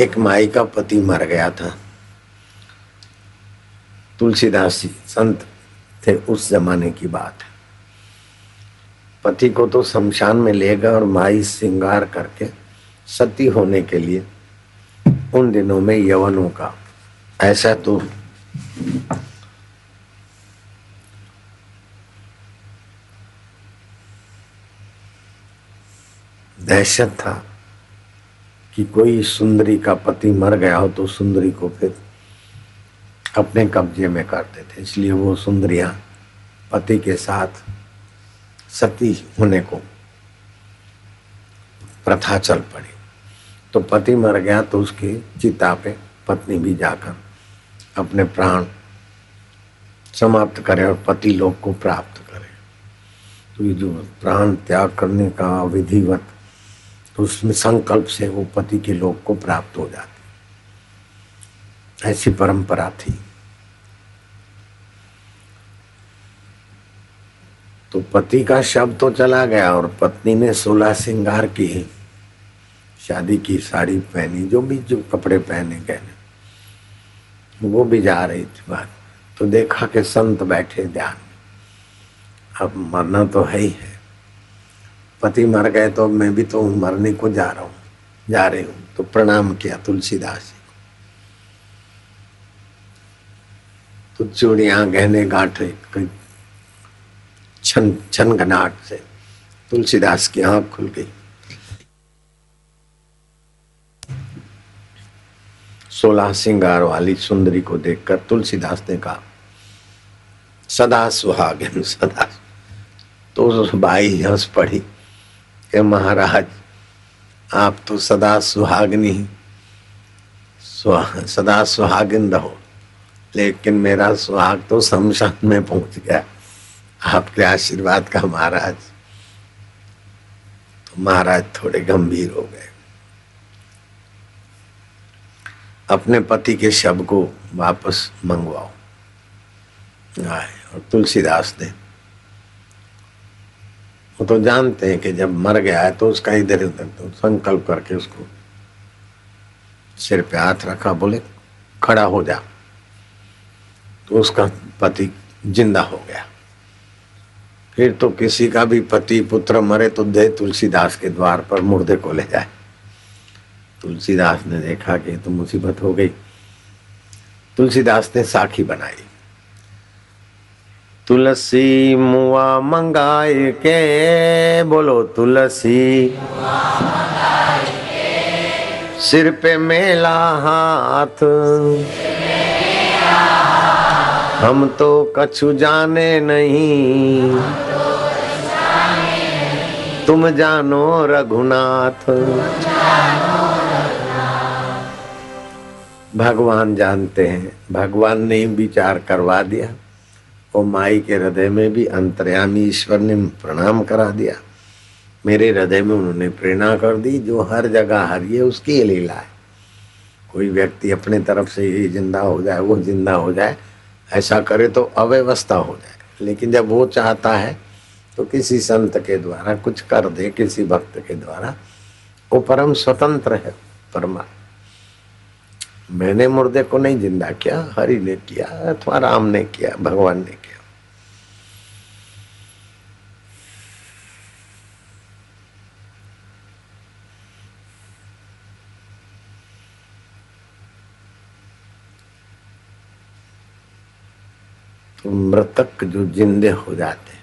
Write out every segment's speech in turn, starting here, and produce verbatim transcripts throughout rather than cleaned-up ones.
एक माई का पति मर गया था। तुलसीदास जी संत थे, उस जमाने की बात है। पति को तो शमशान में ले गए और माई श्रृंगार करके सती होने के लिए, उन दिनों में यवनों का ऐसा तो दहशत था कि कोई सुंदरी का पति मर गया हो तो सुंदरी को फिर अपने कब्जे में करते थे, इसलिए वो सुंदरियां पति के साथ सती होने को प्रथा चल पड़ी। तो पति मर गया तो उसकी चिता पे पत्नी भी जाकर अपने प्राण समाप्त करे और पति लोग को प्राप्त करे। तो ये जो प्राण त्याग करने का विधिवत, तो उसमें संकल्प से वो पति के लोग को प्राप्त हो जाती, ऐसी परंपरा थी। तो पति का शब्द तो चला गया और पत्नी ने सोलह श्रृंगार किए, शादी की साड़ी पहनी, जो भी जो कपड़े पहने गए, वो भी जा रही थी बात। तो देखा कि संत बैठे ध्यान, अब मरना तो है ही है, पति मर गए तो मैं भी तो मरने को जा रहा हूँ जा रही हूँ तो प्रणाम किया तुलसीदास जी को। तो चूड़ियाँ गहने गांठे छन छन घनाट से तुलसीदास की आंख खुल गई। सोलह श्रृंगार वाली सुंदरी को देखकर तुलसीदास ने कहा सदा सुहागन सदा। तो उस बाई हंस पड़ी कि महाराज आप तो सदा सुहागनी सुहा, सदा सुहागिन रहो, लेकिन मेरा सुहाग तो शमशान में पहुंच गया आपके आशीर्वाद का महाराज। तो महाराज थोड़े गंभीर हो गए, अपने पति के शब्द को वापस मंगवाओ आए। और तुलसीदास ने, वो तो जानते हैं कि जब मर गया है तो उसका इधर उधर, तो संकल्प करके उसको सिर पे हाथ रखा, बोले खड़ा हो जा। तो उसका पति जिंदा हो गया। फिर तो किसी का भी पति पुत्र मरे तो दे तुलसीदास के द्वार पर मुर्दे को ले जाए। तुलसीदास ने देखा कि तो मुसीबत हो गई। तुलसीदास ने साखी बनाई। तुलसी मुआ मंगाए के, बोलो तुलसी मुआ मंगाए के, सिर पे मेला हाथ, हम तो कछु जाने नहीं, तो नहीं। तुम जानो रघुनाथ, भगवान जानते हैं। भगवान ने विचार करवा दिया, वो माई के हृदय में भी अंतर्यामी ईश्वर ने प्रणाम करा दिया, मेरे हृदय में उन्होंने प्रेरणा कर दी। जो हर जगह हरी है उसकी लीला है। कोई व्यक्ति अपने तरफ से ये जिंदा हो जाए, वो जिंदा हो जाए, ऐसा करे तो अव्यवस्था हो जाए, लेकिन जब वो चाहता है तो किसी संत के द्वारा कुछ कर दे, किसी भक्त के द्वारा, वो परम स्वतंत्र है परमात्मा। मैंने मुर्दे को नहीं जिंदा किया, हरि ने किया अथवा राम ने किया, भगवान ने किया। तो मृतक जो जिंदे हो जाते हैं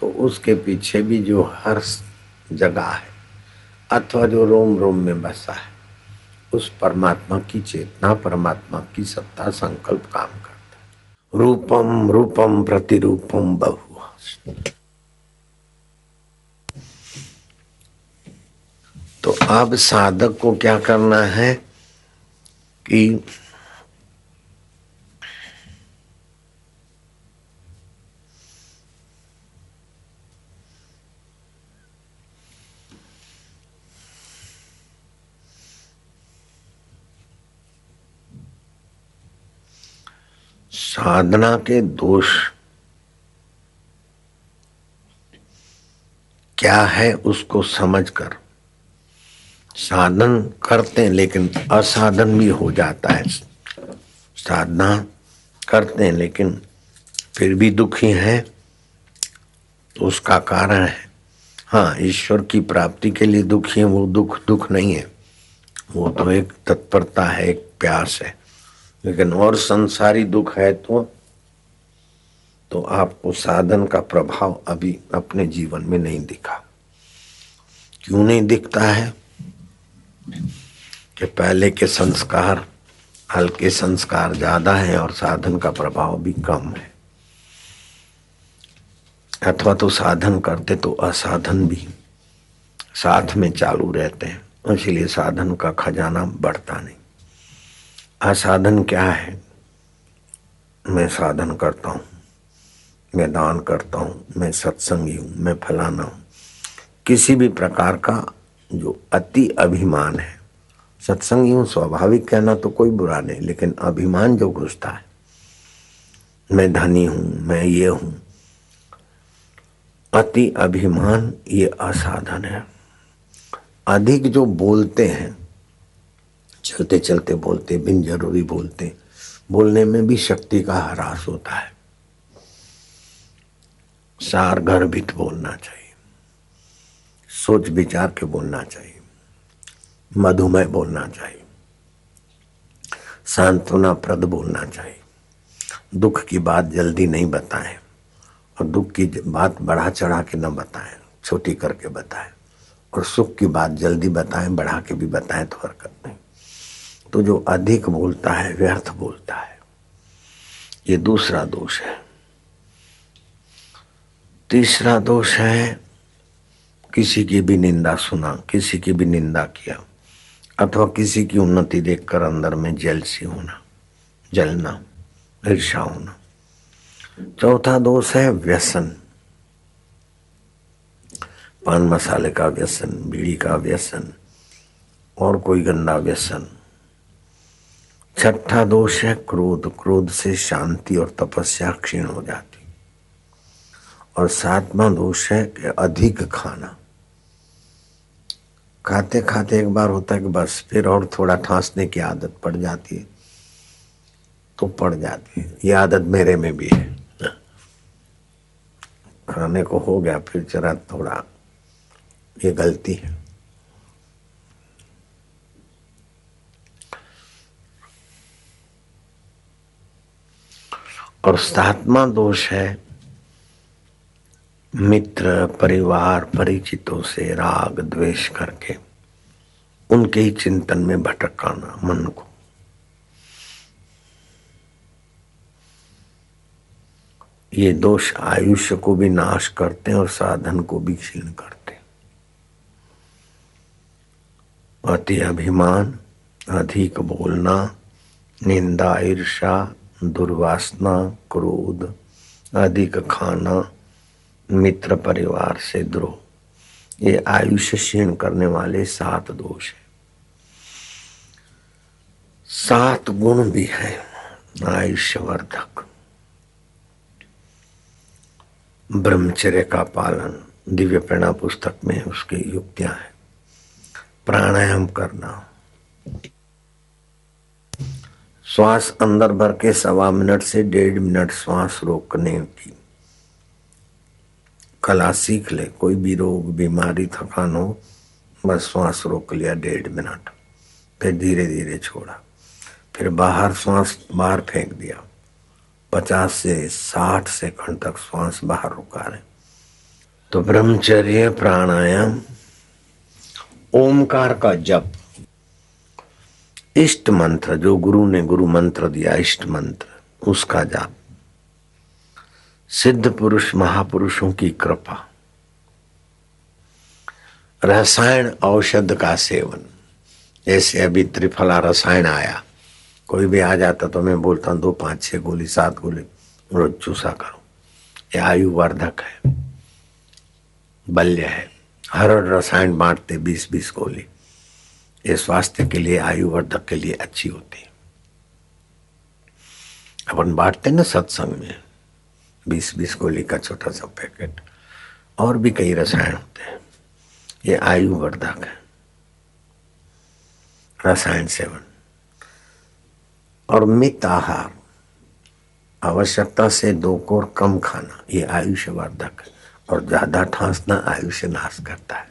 तो उसके पीछे भी जो हर जगह है अथवा जो रोम रोम में बसा है, उस परमात्मा की चेतना, परमात्मा की सत्ता, संकल्प काम करता है। रूपम रूपम प्रतिरूपम बहु। तो अब साधक को क्या करना है कि साधना के दोष क्या है उसको समझकर साधन करते हैं लेकिन असाधन भी हो जाता है। साधना करते हैं लेकिन फिर भी दुखी हैं तो उसका कारण है। हाँ, ईश्वर की प्राप्ति के लिए दुखी है, वो दुख दुख नहीं है, वो तो एक तत्परता है, एक प्यास है। लेकिन और संसारी दुख है तो तो आपको साधन का प्रभाव अभी अपने जीवन में नहीं दिखा। क्यों नहीं दिखता है कि पहले के संस्कार, हल्के संस्कार ज्यादा है और साधन का प्रभाव भी कम है, अथवा तो साधन करते तो असाधन भी साथ में चालू रहते हैं, इसलिए साधन का खजाना बढ़ता नहीं। असाधन क्या है? मैं साधन करता हूँ, मैं दान करता हूँ, मैं सत्संगी हूँ, मैं फलाना हूँ, किसी भी प्रकार का जो अति अभिमान है। सत्संगी हूँ स्वाभाविक कहना तो कोई बुरा नहीं, लेकिन अभिमान जो घुसता है, मैं धनी हूँ, मैं ये हूँ, अति अभिमान, ये असाधन है। अधिक जो बोलते हैं, चलते चलते बोलते, बिन जरूरी बोलते, बोलने में भी शक्ति का ह्रास होता है। सार गर्भित बोलना चाहिए, सोच विचार के बोलना चाहिए, मधुमेह बोलना चाहिए, सांत्वनाप्रद बोलना चाहिए, दुख की बात जल्दी नहीं बताएं और दुख की बात बढ़ा चढ़ा के न बताएं, छोटी करके बताएं, और सुख की बात जल्दी बताएं, बढ़ा के भी बताएं तो हरकत नहीं। तो जो अधिक बोलता है व्यर्थ बोलता है, ये दूसरा दोष है। तीसरा दोष है किसी की भी निंदा सुना, किसी की भी निंदा किया, अथवा किसी की उन्नति देखकर अंदर में जेलसी होना, जलना, ईर्ष्या होना। चौथा दोष है व्यसन, पान मसाले का व्यसन, बीड़ी का व्यसन, और कोई गंदा व्यसन। छठा दोष है क्रोध, क्रोध से शांति और तपस्या क्षीण हो जाती। और सातवां दोष है कि अधिक खाना, खाते खाते एक बार होता है कि बस, फिर और थोड़ा ठासने की आदत पड़ जाती है तो पड़ जाती है। ये आदत मेरे में भी है, खाने को हो गया फिर जरा थोड़ा, ये गलती है। और सातवां दोष है मित्र, परिवार, परिचितों से राग द्वेष करके उनके ही चिंतन में भटकाना मन को। ये दोष आयुष्य को भी नाश करते हैं और साधन को भी क्षीण करते हैं। अति अभिमान, अधिक बोलना, निंदा, ईर्ष्या, दुर्वासना, क्रोध, अधिक खाना, मित्र परिवार से द्रोह, ये आयुष्य क्षीण करने वाले सात दोष हैं। सात गुण भी हैं आयुष्यवर्धक। ब्रह्मचर्य का पालन, दिव्य प्रेरणा पुस्तक में उसकी युक्तियां हैं। प्राणायाम करना, श्वास अंदर भर के सवा मिनट से डेढ़ मिनट श्वास रोकने की कला सीख ले। कोई भी रोग, बीमारी, थकान हो, बस श्वास रोक लिया डेढ़ मिनट, फिर धीरे धीरे छोड़ा, फिर बाहर श्वास बाहर फेंक दिया, पचास से साठ सेकंड तक श्वास बाहर रुका रहे। तो ब्रह्मचर्य, प्राणायाम, ओमकार का जप, इष्ट मंत्र, जो गुरु ने गुरु मंत्र दिया इष्ट मंत्र, उसका जाप, सिद्ध पुरुष महापुरुषों की कृपा, रसायन औषध का सेवन। जैसे अभी त्रिफला रसायन आया, कोई भी आ जाता तो मैं बोलता हूँ दो पाँच छः गोली, सात गोली रोज चूसा करो। ये आयुवर्धक है, बल्य है। हर रसायन बांटते बीस बीस गोली, ये स्वास्थ्य के लिए, आयुवर्धक के लिए अच्छी होती है। अपन बांटते ना सत्संग में बीस बीस गोली का छोटा सा पैकेट, और भी कई रसायन होते हैं, ये आयुवर्धक है। रसायन सेवन और मित आहार, आवश्यकता से दो कोर कम खाना, ये आयुष्य वर्धक है। और ज्यादा ठांसना आयुष्य नाश करता है।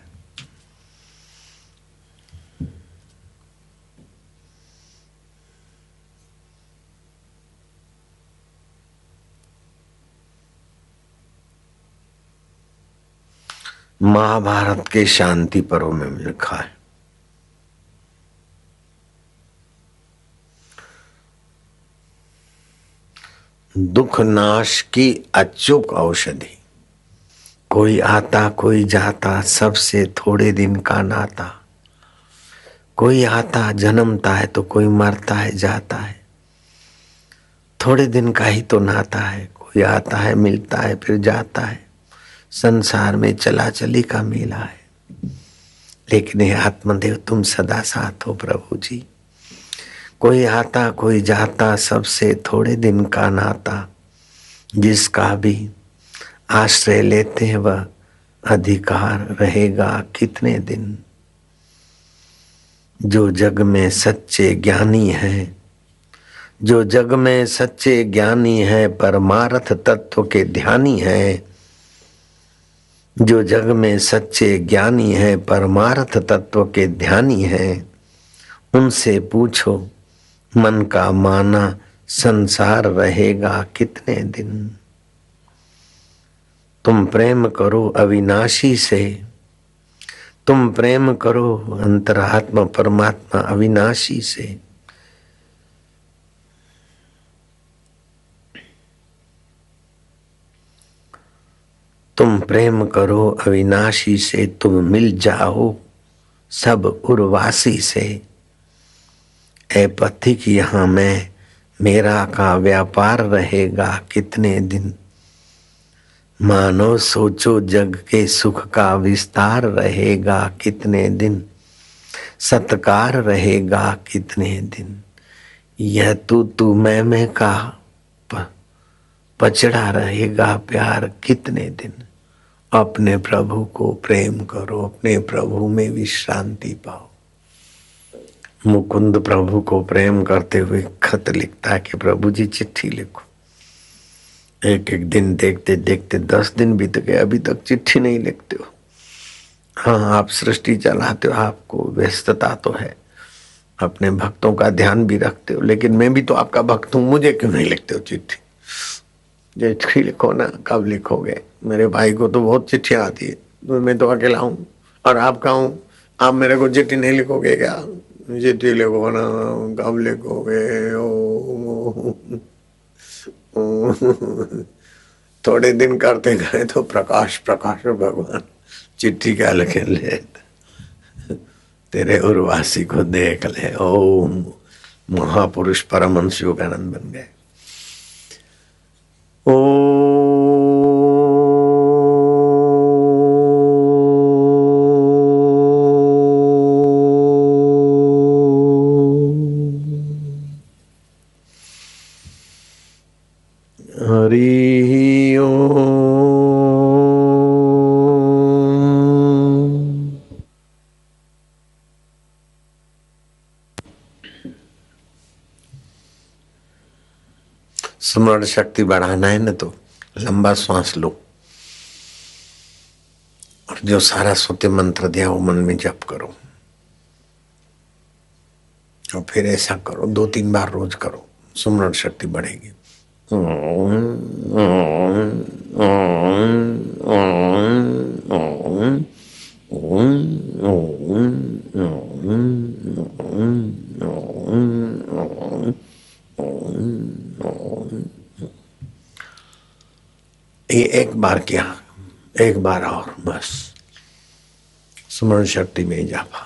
महाभारत के शांति पर्व में लिखा है, दुख नाश की अचूक औषधि। कोई आता कोई जाता, सबसे थोड़े दिन का नाता। कोई आता जन्मता है तो कोई मरता है जाता है, थोड़े दिन का ही तो नाता है। कोई आता है मिलता है फिर जाता है, संसार में चला चली का मेला है। लेकिन हे आत्मदेव तुम सदा साथ हो प्रभु जी। कोई आता कोई जाता, सबसे थोड़े दिन का नाता। जिसका भी आश्रय लेते हैं वह अधिकार रहेगा कितने दिन। जो जग में सच्चे ज्ञानी है, जो जग में सच्चे ज्ञानी है, परमार्थ तत्व के ध्यानी है। जो जग में सच्चे ज्ञानी है, परमार्थ तत्व के ध्यानी है, उनसे पूछो मन का माना संसार रहेगा कितने दिन। तुम प्रेम करो अविनाशी से, तुम प्रेम करो अंतरात्मा परमात्मा अविनाशी से। तुम प्रेम करो अविनाशी से, तुम मिल जाओ सब उर्वासी से। ऐ पथिक यहाँ मैं, मेरा का व्यापार रहेगा कितने दिन। मानो सोचो जग के सुख का विस्तार रहेगा कितने दिन, सत्कार रहेगा कितने दिन। यह तू तू मैं मैं का पचड़ा रहेगा प्यार कितने दिन। अपने प्रभु को प्रेम करो, अपने प्रभु में विश्रांति पाओ। मुकुंद प्रभु को प्रेम करते हुए खत लिखता है कि प्रभु जी चिट्ठी लिखो। एक एक दिन देखते देखते दस दिन बीत गए, अभी तक चिट्ठी नहीं लिखते हो। हाँ आप सृष्टि चलाते हो, आपको व्यस्तता तो है, अपने भक्तों का ध्यान भी रखते हो, लेकिन मैं भी तो आपका भक्त हूँ, मुझे क्यों नहीं लिखते हो चिट्ठी। चिट्ठी लिखो ना, कब लिखोगे। मेरे भाई को तो बहुत चिट्ठियाँ आती है, मैं तो अकेला हूँ और आप का हूँ। आप मेरे को चिट्ठी नहीं लिखोगे क्या। चिट्ठी लिखो ना, कब लिखोगे। ओ थोड़े दिन करते गए तो प्रकाश प्रकाश भगवान, चिट्ठी क्या लिखे ले तेरे उर्वासी को देख ले। ओम महापुरुष परमहंस योगानंद बन गए। ओ हरि ओ। स्मरण शक्ति बढ़ाना है ना तो लंबा श्वास लो, और जो सारा सूत्र मंत्र दिया वो मन में जप करो। और फिर ऐसा करो, दो तीन बार रोज करो, स्मरण शक्ति बढ़ेगी। ये एक बार किया, एक बार और बस, स्मरण शक्ति में इजाफा।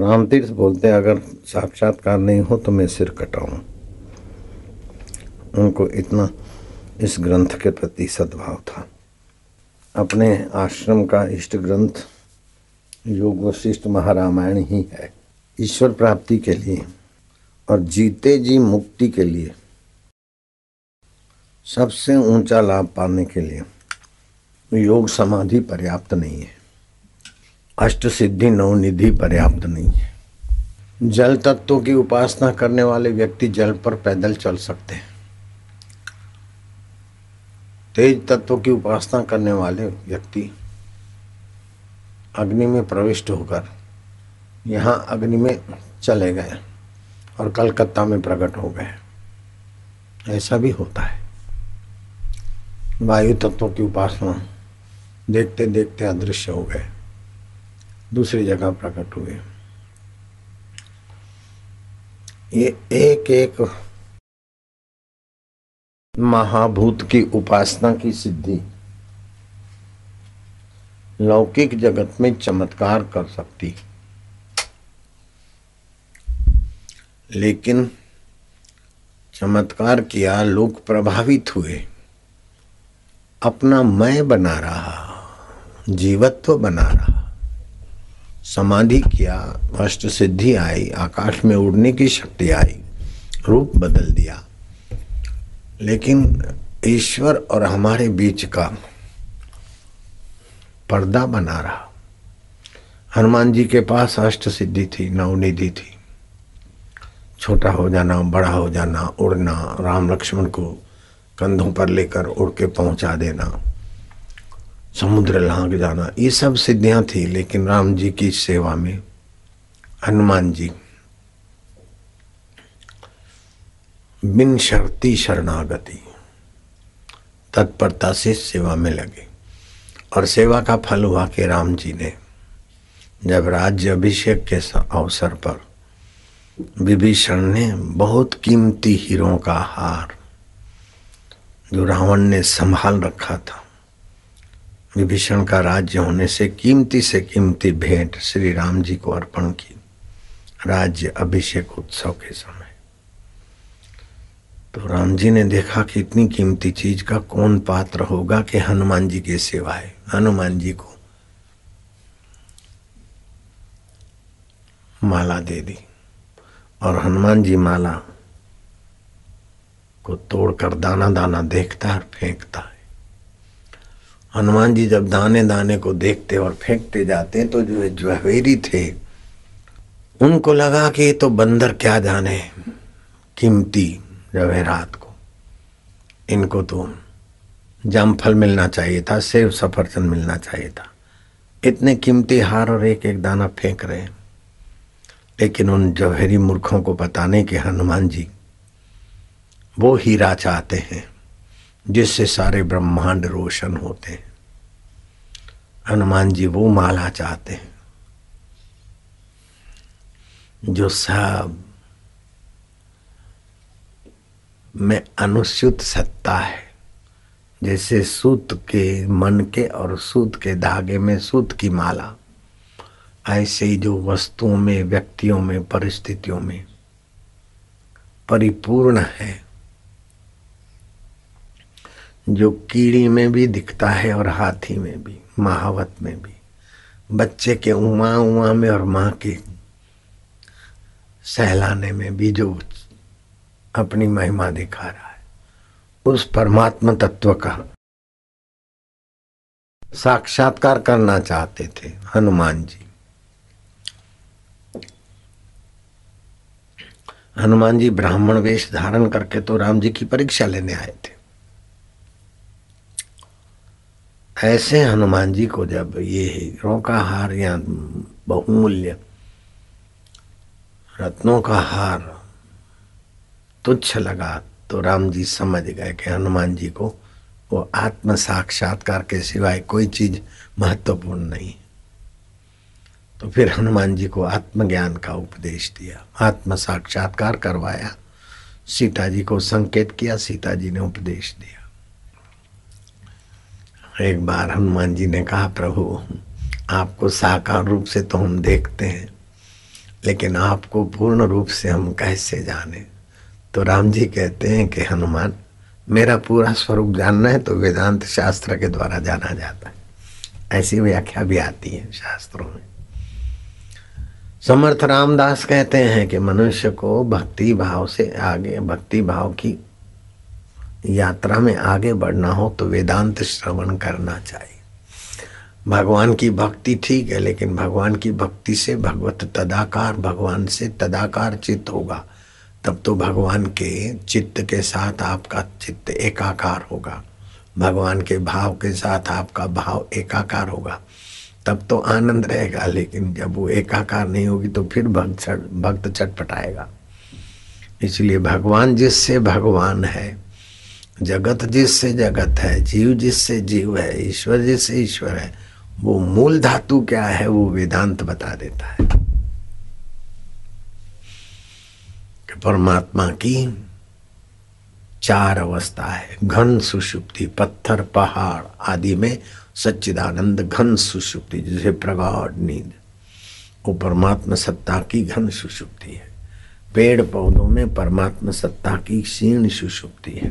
रामतीर्थ बोलते हैं अगर साक्षात्कार नहीं हो तो मैं सिर कटाऊं। उनको इतना इस ग्रंथ के प्रति सद्भाव था। अपने आश्रम का इष्ट ग्रंथ योग वसिष्ठ महारामायण ही है। ईश्वर प्राप्ति के लिए और जीते जी मुक्ति के लिए, सबसे ऊंचा लाभ पाने के लिए योग समाधि पर्याप्त नहीं है, अष्ट सिद्धि नौ निधि पर्याप्त नहीं है। जल तत्वों की उपासना करने वाले व्यक्ति जल पर पैदल चल सकते हैं, तेज तत्वों की उपासना करने वाले व्यक्ति अग्नि में प्रविष्ट होकर यहाँ अग्नि में चले गए और कलकत्ता में प्रकट हो गए, ऐसा भी होता है। वायु तत्वों की उपासना देखते देखते अदृश्य हो गए, दूसरी जगह प्रकट हुए। ये एक एक महाभूत की उपासना की सिद्धि लौकिक जगत में चमत्कार कर सकती, लेकिन चमत्कार किया, लोग प्रभावित हुए, अपना मैं बना रहा, जीवत्व बना रहा, समाधि किया, अष्ट सिद्धि आई, आकाश में उड़ने की शक्ति आई, रूप बदल दिया, लेकिन ईश्वर और हमारे बीच का पर्दा बना रहा। हनुमान जी के पास अष्ट सिद्धि थी, नवनिधि थी, छोटा हो जाना, बड़ा हो जाना, उड़ना, राम लक्ष्मण को कंधों पर लेकर उड़ के पहुंचा देना, समुद्र लांग जाना, ये सब सिद्धियां थी। लेकिन राम जी की सेवा में हनुमान जी बिन शर्ती शरणागति तत्परता से सेवा में लगे, और सेवा का फल हुआ कि राम जी ने जब राज्य अभिषेक के अवसर पर विभीषण ने बहुत कीमती हीरों का हार जो रावण ने संभाल रखा था, विभीषण का राज्य होने से कीमती से कीमती भेंट श्री राम जी को अर्पण की राज्य अभिषेक उत्सव के समय। तो राम जी ने देखा कि इतनी कीमती चीज का कौन पात्र होगा कि हनुमान जी की सेवा है। हनुमान जी को माला दे दी और हनुमान जी माला को तोड़कर दाना दाना देखता और फेंकता है। हनुमान जी जब दाने दाने को देखते और फेंकते जाते तो जो ज्वेहरी थे उनको लगा कि ये तो बंदर क्या जाने कीमती जवेरात को, इनको तो जामफल मिलना चाहिए था, सेब सफरचंद मिलना चाहिए था, इतने कीमती हार और एक एक दाना फेंक रहे। लेकिन उन जवेरी मूर्खों को पता नहीं कि हनुमान जी वो हीरा चाहते हैं जिससे सारे ब्रह्मांड रोशन होते हैं। हनुमान जी वो माला चाहते हैं जो सब में अनुस्यूत सत्ता है, जैसे सूत के मन के और सूत के धागे में सूत की माला, ऐसे ही जो वस्तुओं में, व्यक्तियों में, परिस्थितियों में परिपूर्ण है, जो कीड़ी में भी दिखता है और हाथी में भी, महावत में भी, बच्चे के उमा उमा में और माँ के सहलाने में भी जो अपनी महिमा दिखा रहा है, उस परमात्मा तत्व का साक्षात्कार करना चाहते थे हनुमान जी। हनुमान जी ब्राह्मण वेश धारण करके तो राम जी की परीक्षा लेने आए थे। ऐसे हनुमान जी को जब ये हीरों का हार या बहुमूल्य रत्नों का हार तुच्छ लगा तो राम जी समझ गए कि हनुमान जी को वो आत्म साक्षात्कार के सिवाय कोई चीज महत्वपूर्ण नहीं। तो फिर हनुमान जी को आत्मज्ञान का उपदेश दिया, आत्म साक्षात्कार करवाया, सीता जी को संकेत किया, सीता जी ने उपदेश दिया। एक बार हनुमान जी ने कहा, प्रभु आपको साकार रूप से तो हम देखते हैं, लेकिन आपको पूर्ण रूप से हम कैसे जाने। तो राम जी कहते हैं कि हनुमान, मेरा पूरा स्वरूप जानना है तो वेदांत शास्त्र के द्वारा जाना जाता है, ऐसी व्याख्या भी आती है शास्त्रों में। समर्थ रामदास कहते हैं कि मनुष्य को भक्ति भाव से आगे, भक्ति भाव की यात्रा में आगे बढ़ना हो तो वेदांत श्रवण करना चाहिए। भगवान की भक्ति ठीक है, लेकिन भगवान की भक्ति से भगवत तदाकार, भगवान से तदाकार चित्त होगा, तब तो भगवान के चित्त के साथ आपका चित्त एकाकार होगा, भगवान के भाव के साथ आपका भाव एकाकार होगा, तब तो आनंद रहेगा। लेकिन जब वो एकाकार नहीं होगी तो फिर भक्त भक्त चटपटाएगा। इसलिए भगवान जिससे भगवान है, जगत जिससे जगत है, जीव जिससे जीव है, ईश्वर जिससे ईश्वर है, वो मूल धातु क्या है वो वेदांत बता देता है। कि परमात्मा की चार अवस्था है, घन सुषुप्ति, पत्थर पहाड़ आदि में सच्चिदानंद घन सुषुप्ति जिसे प्रगाढ़ नींद, वो परमात्मा सत्ता की घन सुषुप्ति है। पेड़ पौधों में परमात्मा सत्ता की क्षीण सुषुप्ति है।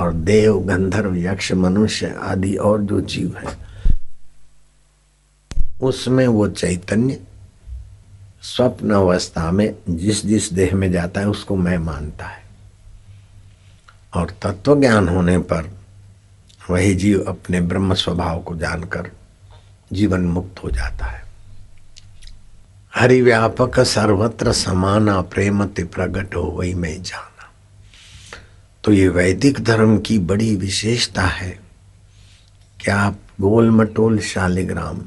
और देव, गंधर्व, यक्ष, मनुष्य आदि और जो जीव है उसमें वो चैतन्य स्वप्न अवस्था में जिस जिस देह में जाता है उसको मैं मानता है। और तत्व ज्ञान होने पर वही जीव अपने ब्रह्म स्वभाव को जानकर जीवन मुक्त हो जाता है। हरि व्यापक सर्वत्र समाना प्रेम ते प्रगट हो वही मैं जान। तो ये वैदिक धर्म की बड़ी विशेषता है कि आप गोल मटोल शालिग्राम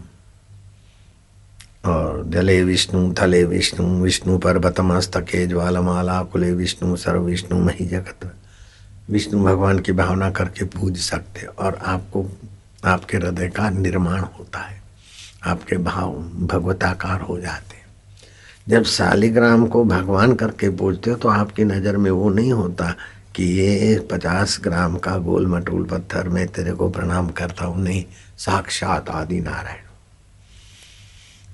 और जले विष्णु थले विष्णु विष्णु पर्वतमस्तके ज्वालामाला कुले विष्णु सर्व विष्णु मही जगत, विष्णु भगवान की भावना करके पूज सकते और आपको आपके हृदय का निर्माण होता है, आपके भाव भगवताकार हो जाते हैं। जब शालिग्राम को भगवान करके पूजते हो तो आपकी नज़र में वो नहीं होता कि ये पचास ग्राम का गोल मटोल पत्थर मैं तेरे को प्रणाम करता हूँ, नहीं, साक्षात आदि नारायण।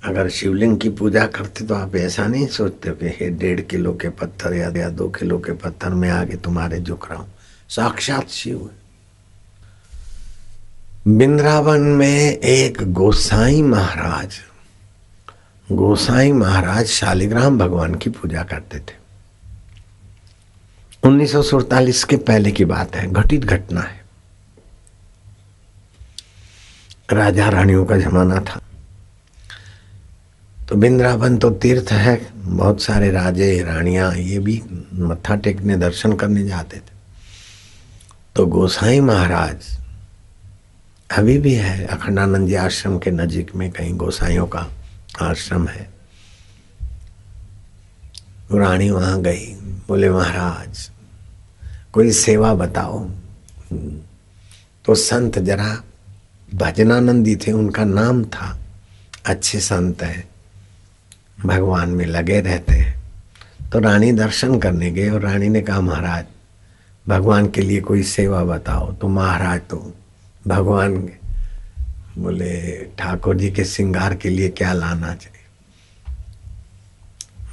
अगर शिवलिंग की पूजा करते तो आप ऐसा नहीं सोचते हो कि डेढ़ किलो के पत्थर या, या दो किलो के पत्थर में आगे तुम्हारे झुक रहा हूँ, साक्षात शिव है। वृंदावन में एक गोसाई महाराज, गोसाई महाराज शालिग्राम भगवान की पूजा करते थे। उन्नीस सौ सैंतालीस के पहले की बात है, घटित घटना है, राजा रानियों का जमाना था। तो वृंदावन तो तीर्थ है, बहुत सारे राजे रानियां ये भी मत्था टेकने दर्शन करने जाते थे। तो गोसाई महाराज अभी भी है, अखंडानंद जी आश्रम के नजीक में कहीं गोसाइयों का आश्रम है। रानी वहां गई, बोले महाराज कोई सेवा बताओ। तो संत जरा भजनानंदी थे, उनका नाम था, अच्छे संत हैं, भगवान में लगे रहते हैं। तो रानी दर्शन करने गए और रानी ने कहा महाराज भगवान के लिए कोई सेवा बताओ। तो महाराज तो भगवान बोले ठाकुर जी के श्रृंगार के लिए क्या लाना चाहिए।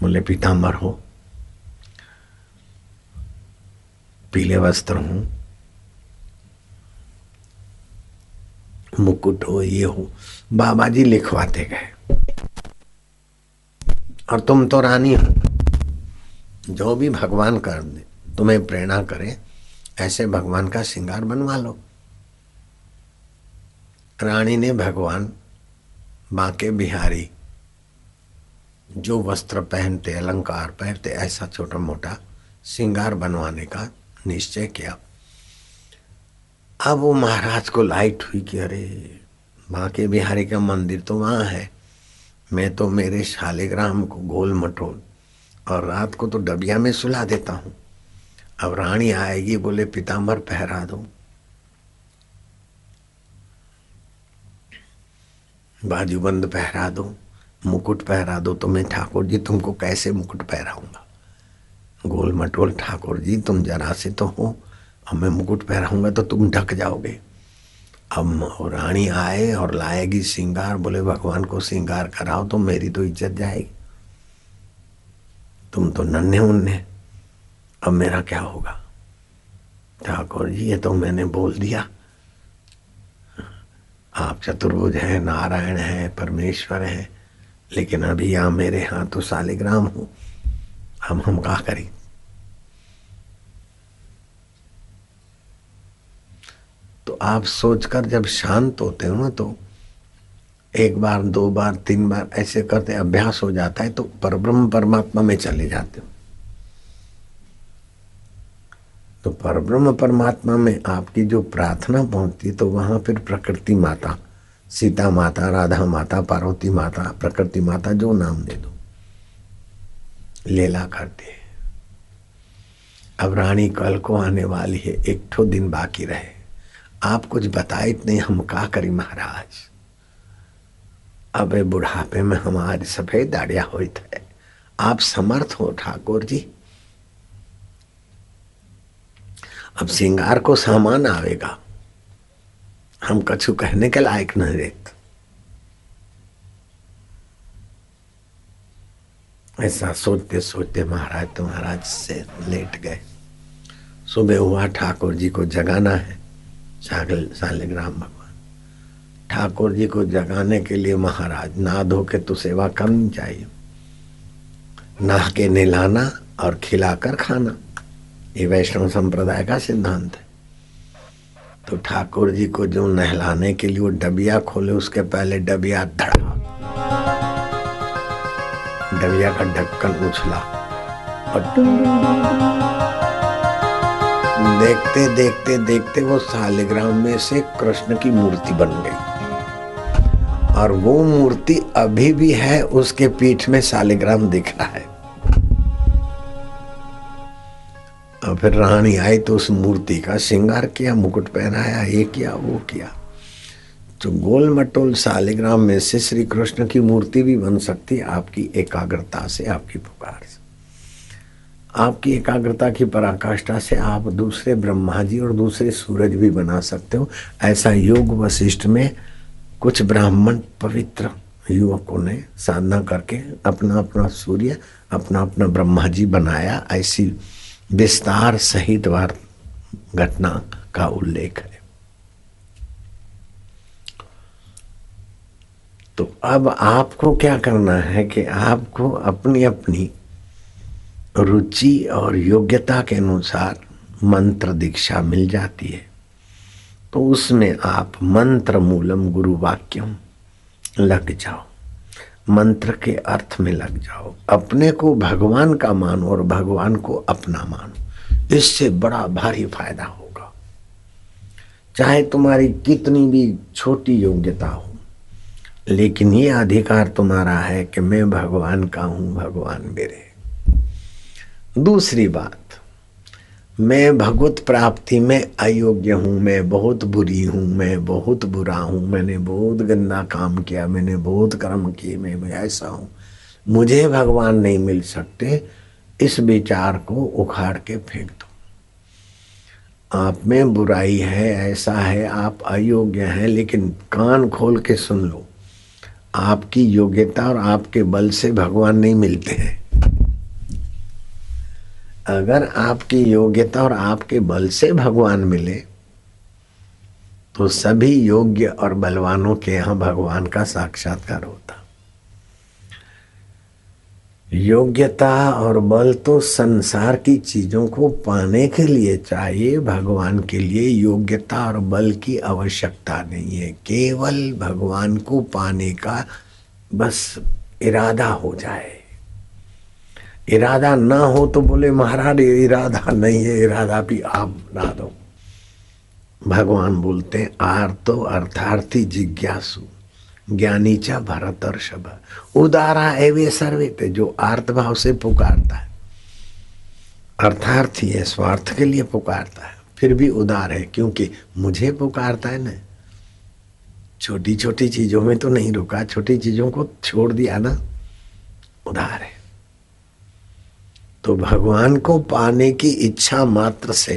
बोले पीतांबर हो, पीले वस्त्र हो, मुकुट हो, ये हो। बाबा जी लिखवाते गए और तुम तो रानी हो, जो भी भगवान कर दे तुम्हें प्रेरणा करे ऐसे भगवान का श्रृंगार बनवा लो। रानी ने भगवान बाके बिहारी जो वस्त्र पहनते, अलंकार पहनते, ऐसा छोटा मोटा श्रृंगार बनवाने का निश्चय किया। अब वो महाराज को लाइट हुई कि अरे बाके बिहारी का मंदिर तो वहाँ है, मैं तो मेरे शालिग्राम को गोल मटोल और रात को तो डबिया में सुला देता हूँ। अब रानी आएगी, बोले पीतांबर पहरा दो, बाजूबंद पहरा दो, मुकुट पहरा दो। तो मैं ठाकुर जी तुमको कैसे मुकुट पहराऊंगा, गोल मटोल ठाकुर जी तुम जरा से तो हो, अब मैं मुकुट पहराऊंगा तो तुम ढक जाओगे। अब रानी आए और लाएगी श्रृंगार, बोले भगवान को श्रृंगार कराओ तो मेरी तो इज्जत जाएगी, तुम तो नन्हे उन्ने, अब मेरा क्या होगा। ठाकुर जी ये तो मैंने बोल दिया, आप चतुर्भुज हैं, नारायण हैं, परमेश्वर हैं, लेकिन अभी यहाँ मेरे हाथ तो शालिग्राम हूँ, हम हम क्या करें। तो आप सोचकर जब शांत होते हो ना तो एक बार दो बार तीन बार ऐसे करते अभ्यास हो जाता है तो परब्रह्म परमात्मा में चले जाते हो। तो परब्रह्म परमात्मा में आपकी जो प्रार्थना पहुंचती तो वहां फिर प्रकृति माता, सीता माता, राधा माता, पार्वती माता, प्रकृति माता जो नाम दे दो लीला करती है। अब रानी कल को आने वाली है, एक ठो दिन बाकी रहे। आप कुछ बताए नहीं, हम क्या करी महाराज। अब बुढ़ापे में हमारी सफेद दाढ़िया हुई थे, आप समर्थ हो ठाकुर जी। अब श्रृंगार को सामान आवेगा, हम कछु कहने के लायक नहीं रहते। ऐसा सोचते सोचते महाराज तो महाराज से लेट गए। सुबह हुआ, ठाकुर जी को जगाना है, शालिग्राम भगवान। ठाकुर जी को जगाने के लिए महाराज ना धो के तो सेवा करनी चाहिए, नहा के नहलाना और खिलाकर खाना, ये वैष्णव संप्रदाय का सिद्धांत है। तो ठाकुर जी को जो नहलाने के लिए वो डबिया खोले, उसके पहले डबिया धड़ा, डबिया का ढक्कन उछला और देखते देखते देखते वो शालिग्राम में से कृष्ण की मूर्ति बन गई। और वो मूर्ति अभी भी है, उसके पीठ में शालिग्राम दिख रहा है। और फिर रानी आई तो उस मूर्ति का श्रृंगार किया, मुकुट पहनाया, ये किया वो किया। तो गोल मटोल शालिग्राम में से श्री कृष्ण की मूर्ति भी बन सकती, आपकी एकाग्रता से, आपकी पुकार से, आपकी एकाग्रता की पराकाष्ठा से आप दूसरे ब्रह्मा जी और दूसरे सूरज भी बना सकते हो। ऐसा योग वसिष्ठ में कुछ ब्राह्मण पवित्र युवकों ने साधना करके अपना अपना सूर्य, अपना अपना ब्रह्मा जी बनाया। ऐसी विस्तार सहित वार घटना का उल्लेख है। तो अब आपको क्या करना है कि आपको अपनी अपनी रुचि और योग्यता के अनुसार मंत्र दीक्षा मिल जाती है। तो उसमें आप मंत्र मूलम गुरु वाक्यम लग जाओ, मंत्र के अर्थ में लग जाओ, अपने को भगवान का मानो और भगवान को अपना मानो। इससे बड़ा भारी फायदा होगा। चाहे तुम्हारी कितनी भी छोटी योग्यता हो, लेकिन ये अधिकार तुम्हारा है कि मैं भगवान का हूँ, भगवान मेरे। दूसरी बात, मैं भगवत प्राप्ति में अयोग्य हूँ, मैं बहुत बुरी हूँ, मैं बहुत बुरा हूँ, मैंने बहुत गंदा काम किया, मैंने बहुत कर्म किए, मैं मैं ऐसा हूँ, मुझे भगवान नहीं मिल सकते, इस विचार को उखाड़ के फेंक दो। आप में बुराई है, ऐसा है, आप अयोग्य हैं, लेकिन कान खोल के सुन लो, आपकी योग्यता और आपके बल से भगवान नहीं मिलते हैं। अगर आपकी योग्यता और आपके बल से भगवान मिले तो सभी योग्य और बलवानों के यहाँ भगवान का साक्षात्कार होता। योग्यता और बल तो संसार की चीजों को पाने के लिए चाहिए, भगवान के लिए योग्यता और बल की आवश्यकता नहीं है। केवल भगवान को पाने का बस इरादा हो जाए। इरादा ना हो तो बोले महाराज इरादा नहीं है, इरादा भी आप बना दो। भगवान बोलते हैं आर्तो अर्थार्थी जिज्ञासु ज्ञानी च भरतर्षभ उदारा एवे सर्वे ते, जो आर्त भाव से पुकारता है, अर्थार्थी है, स्वार्थ के लिए पुकारता है, फिर भी उदार है क्योंकि मुझे पुकारता है ना। छोटी छोटी चीजों में तो नहीं रुका, छोटी चीजों को छोड़ दिया ना, उदार है। तो भगवान को पाने की इच्छा मात्र से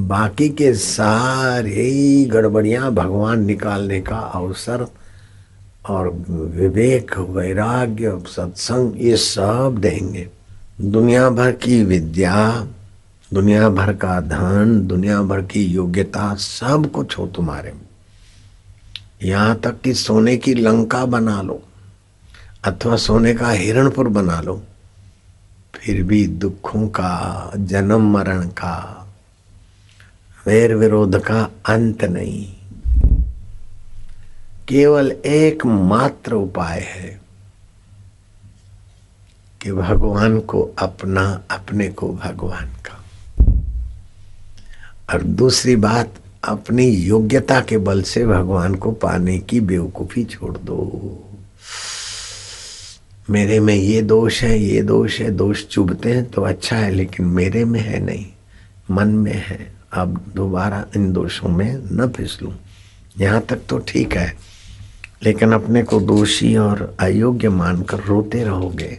बाकी के सारे गड़बड़ियां भगवान निकालने का अवसर और विवेक, वैराग्य, सत्संग ये सब देंगे। दुनिया भर की विद्या, दुनिया भर का धन, दुनिया भर की योग्यता सब कुछ हो तुम्हारे में, यहाँ तक कि सोने की लंका बना लो, अथवा सोने का हिरणपुर बना लो, फिर भी दुखों का, जन्म मरण का, वैर विरोध का अंत नहीं। केवल एक मात्र उपाय है कि भगवान को अपना, अपने को भगवान का। और दूसरी बात, अपनी योग्यता के बल से भगवान को पाने की बेवकूफी छोड़ दो। मेरे में ये दोष है, ये दोष है, दोष चुभते हैं तो अच्छा है, लेकिन मेरे में है नहीं, मन में है। अब दोबारा इन दोषों में न फिसलूं, यहाँ तक तो ठीक है, लेकिन अपने को दोषी और अयोग्य मानकर रोते रहोगे,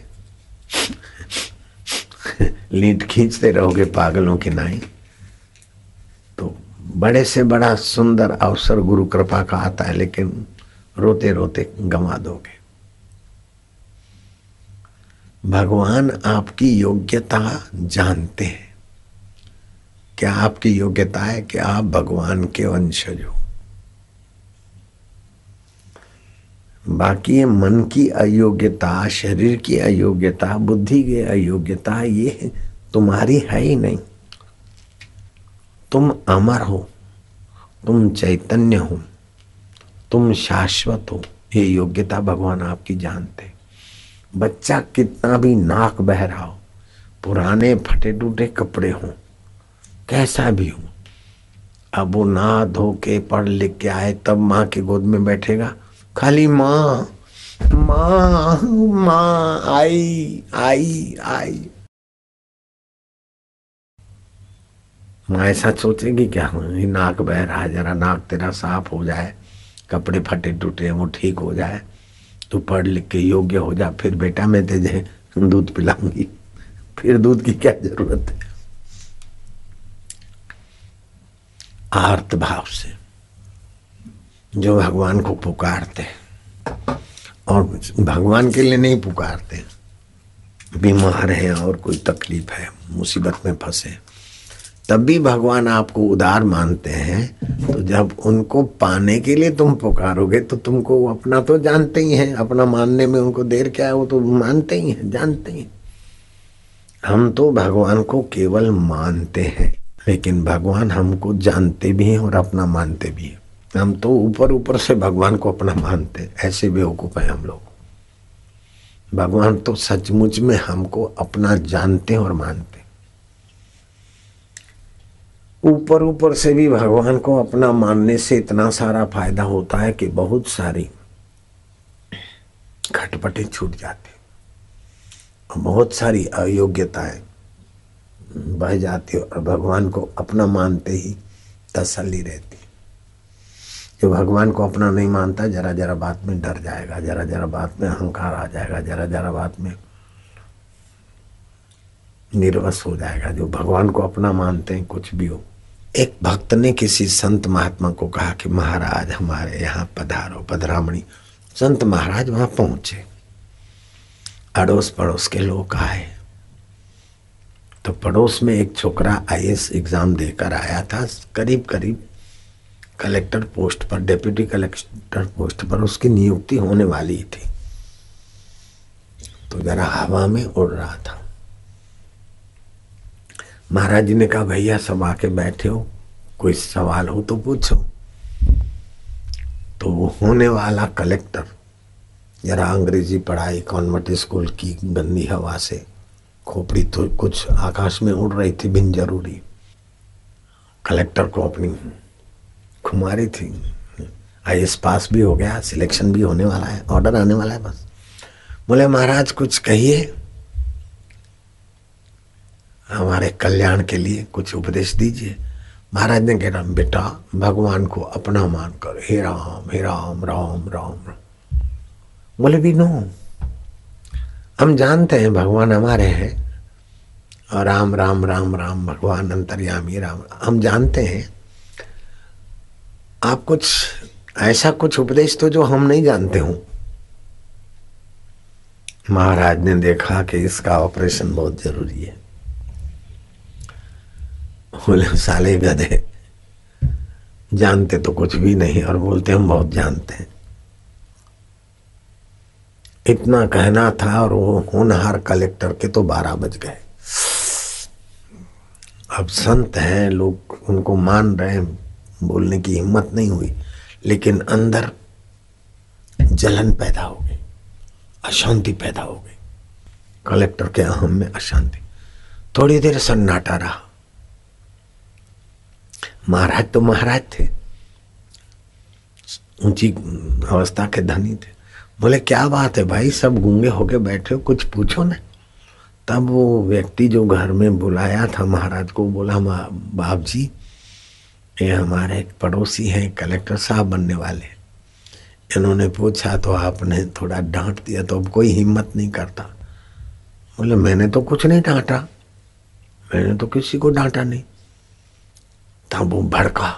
लीड खींचते रहोगे पागलों की नाई। तो बड़े से बड़ा सुंदर अवसर गुरु कृपा का आता है, लेकिन रोते रोते गंवा दोगे। भगवान आपकी योग्यता जानते हैं। क्या आपकी योग्यता है कि आप भगवान के वंशज हो? बाकी ये मन की अयोग्यता, शरीर की अयोग्यता, बुद्धि की अयोग्यता, ये तुम्हारी है ही नहीं। तुम अमर हो, तुम चैतन्य हो, तुम शाश्वत हो। ये योग्यता भगवान आपकी जानते। बच्चा कितना भी नाक बह रहा हो, पुराने फटे टूटे कपड़े हों, कैसा भी हो, अब वो ना धो के पढ़ लिख के आए तब माँ की गोद में बैठेगा, खाली माँ माँ माँ आई आई आई। माँ ऐसा सोचेगी क्या, ये नाक बह रहा है, जरा नाक तेरा साफ हो जाए, कपड़े फटे टूटे वो ठीक हो जाए, तू पढ़ लिख के योग्य हो जा, फिर बेटा मैं तुझे दूध पिलाऊंगी। फिर दूध की क्या जरूरत है? आर्त भाव से जो भगवान को पुकारते हैं, और भगवान के लिए नहीं पुकारते, बीमार है और कोई तकलीफ है, मुसीबत में फंसे, तब भी भगवान आपको उदार मानते हैं। तो जब उनको पाने के लिए तुम पुकारोगे तो तुमको वो अपना तो जानते ही हैं, अपना मानने में उनको देर क्या है, वो तो मानते ही हैं, जानते ही हैं। हम तो भगवान को केवल मानते हैं, लेकिन भगवान हमको जानते भी हैं और अपना मानते भी हैं। हम तो ऊपर ऊपर से भगवान को अपना मानते हैं, ऐसे बेवकूफ हैं हम लोग। भगवान तो सचमुच में हमको अपना जानते हैं और मानते हैं। ऊपर ऊपर से भी भगवान को अपना मानने से इतना सारा फायदा होता है कि बहुत सारी खटपटें छूट जाती हैं, बहुत सारी अयोग्यताएं बह जाती और भगवान को अपना मानते ही तसल्ली रहती। जो भगवान को अपना नहीं मानता, जरा जरा बात में डर जाएगा, जरा जरा बात में अहंकार आ जाएगा, जरा जरा बात में निर्वस हो जाएगा। जो भगवान को अपना मानते हैं, कुछ भी हो। एक भक्त ने किसी संत महात्मा को कहा कि महाराज हमारे यहाँ पधारो, पधरामणी। संत महाराज वहाँ पहुँचे, अड़ोस पड़ोस के लोग आए, तो पड़ोस में एक छोकरा आई ए एस एग्ज़ाम देकर आया था, करीब करीब कलेक्टर पोस्ट पर, डिप्टी कलेक्टर पोस्ट पर उसकी नियुक्ति होने वाली थी। तो जरा हवा में उड़ रहा था। महाराज जी ने कहा, भैया सब आके बैठे हो, कोई सवाल हो तो पूछो। तो वो होने वाला कलेक्टर जरा अंग्रेजी पढ़ाई, कॉन्वेंट स्कूल की गंदी हवा से खोपड़ी तो कुछ आकाश में उड़ रही थी, बिन जरूरी। कलेक्टर को अपनी खुमारी थी, आई ए एस पास भी हो गया, सिलेक्शन भी होने वाला है, ऑर्डर आने वाला है। बस बोले महाराज कुछ कहिए, हमारे कल्याण के लिए कुछ उपदेश दीजिए। महाराज ने कहा, बेटा भगवान को अपना मानकर हे राम हे राम राम राम राम। बोले भी नो, हम जानते हैं भगवान हमारे हैं, और राम राम राम राम भगवान अंतर्यामी राम, हम जानते हैं। आप कुछ ऐसा कुछ उपदेश तो जो हम नहीं जानते हों। महाराज ने देखा कि इसका ऑपरेशन बहुत जरूरी है। बोले साले गधे, जानते तो कुछ भी नहीं और बोलते हम बहुत जानते हैं। इतना कहना था और वो होनहार कलेक्टर के तो बारह बज गए। अब संत हैं, लोग उनको मान रहे हैं, बोलने की हिम्मत नहीं हुई, लेकिन अंदर जलन पैदा हो गई, अशांति पैदा हो गई। कलेक्टर के अहम में अशांति। थोड़ी देर सन्नाटा रहा। महाराज तो महाराज थे, ऊंची अवस्था के धनी थे। बोले क्या बात है भाई, सब गूंगे होके बैठे हो, कुछ पूछो ना। तब वो व्यक्ति जो घर में बुलाया था महाराज को, बोला बाप जी ये हमारे एक पड़ोसी हैं, कलेक्टर साहब बनने वाले हैं, इन्होंने पूछा तो आपने थोड़ा डांट दिया, तो अब कोई हिम्मत नहीं करता। बोले मैंने तो कुछ नहीं डांटा, मैंने तो किसी को डांटा नहीं। तब वो भड़का,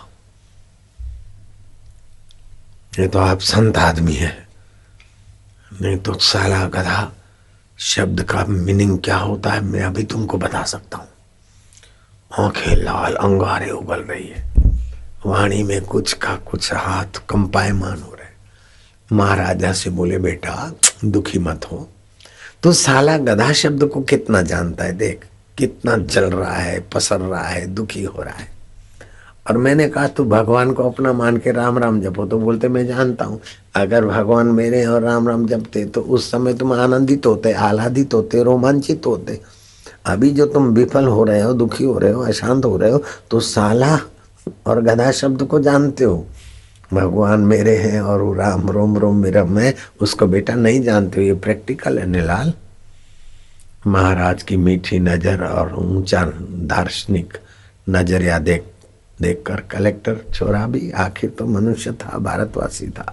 ये तो आप संत आदमी हैं, नहीं तो साला गधा, शब्द का मीनिंग क्या होता है मैं अभी तुमको बता सकता हूँ। आंखें लाल अंगारे उगल रही है, वाणी में कुछ का कुछ, हाथ कंपायमान हो रहे। महाराजा से बोले बेटा दुखी मत हो, तो साला गधा शब्द को कितना जानता है, देख कितना जल रहा है, पसर रहा है, दुखी हो रहा है। और मैंने कहा तू भगवान को अपना मान के राम राम जपो, तो बोलते मैं जानता हूँ अगर भगवान मेरे और राम राम जपते तो उस समय तुम आनंदित होते, आह्लादित होते, रोमांचित होते। अभी जो तुम विफल हो रहे हो, दुखी हो रहे हो, अशांत हो रहे हो, तो साला और गधा शब्द को जानते हो, भगवान मेरे हैं और वो राम रोम रोम मेरा मैं, उसको बेटा नहीं जानते हो, ये प्रैक्टिकल है निलाल। महाराज की मीठी नज़र और ऊंचा दार्शनिक नजरिया देख देखकर कलेक्टर छोरा भी आखिर तो मनुष्य था, भारतवासी था,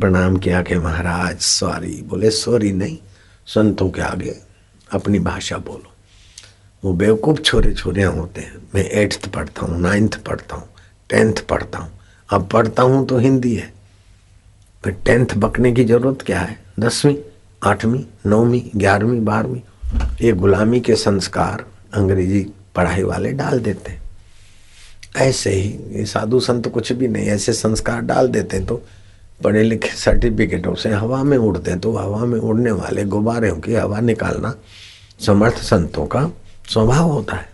प्रणाम किया के महाराज सॉरी। बोले सॉरी नहीं, संतों के आगे अपनी भाषा बोलो। वो बेवकूफ़ छोरे छोरियाँ होते हैं। मैं एट्थ पढ़ता हूँ, नाइन्थ पढ़ता हूँ, टेंथ पढ़ता हूँ, अब पढ़ता हूँ तो हिंदी है, पर टेंथ बकने की ज़रूरत क्या है। दसवीं, आठवीं, नौवीं, ग्यारहवीं, बारहवीं, ये गुलामी के संस्कार अंग्रेजी पढ़ाई वाले डाल देते हैं। ऐसे ही ये साधु संत कुछ भी नहीं, ऐसे संस्कार डाल देते हैं, तो पढ़े लिखे सर्टिफिकेटों से हवा में उड़ते हैं। तो हवा में उड़ने वाले गुब्बारों की हवा निकालना समर्थ संतों का स्वभाव होता है।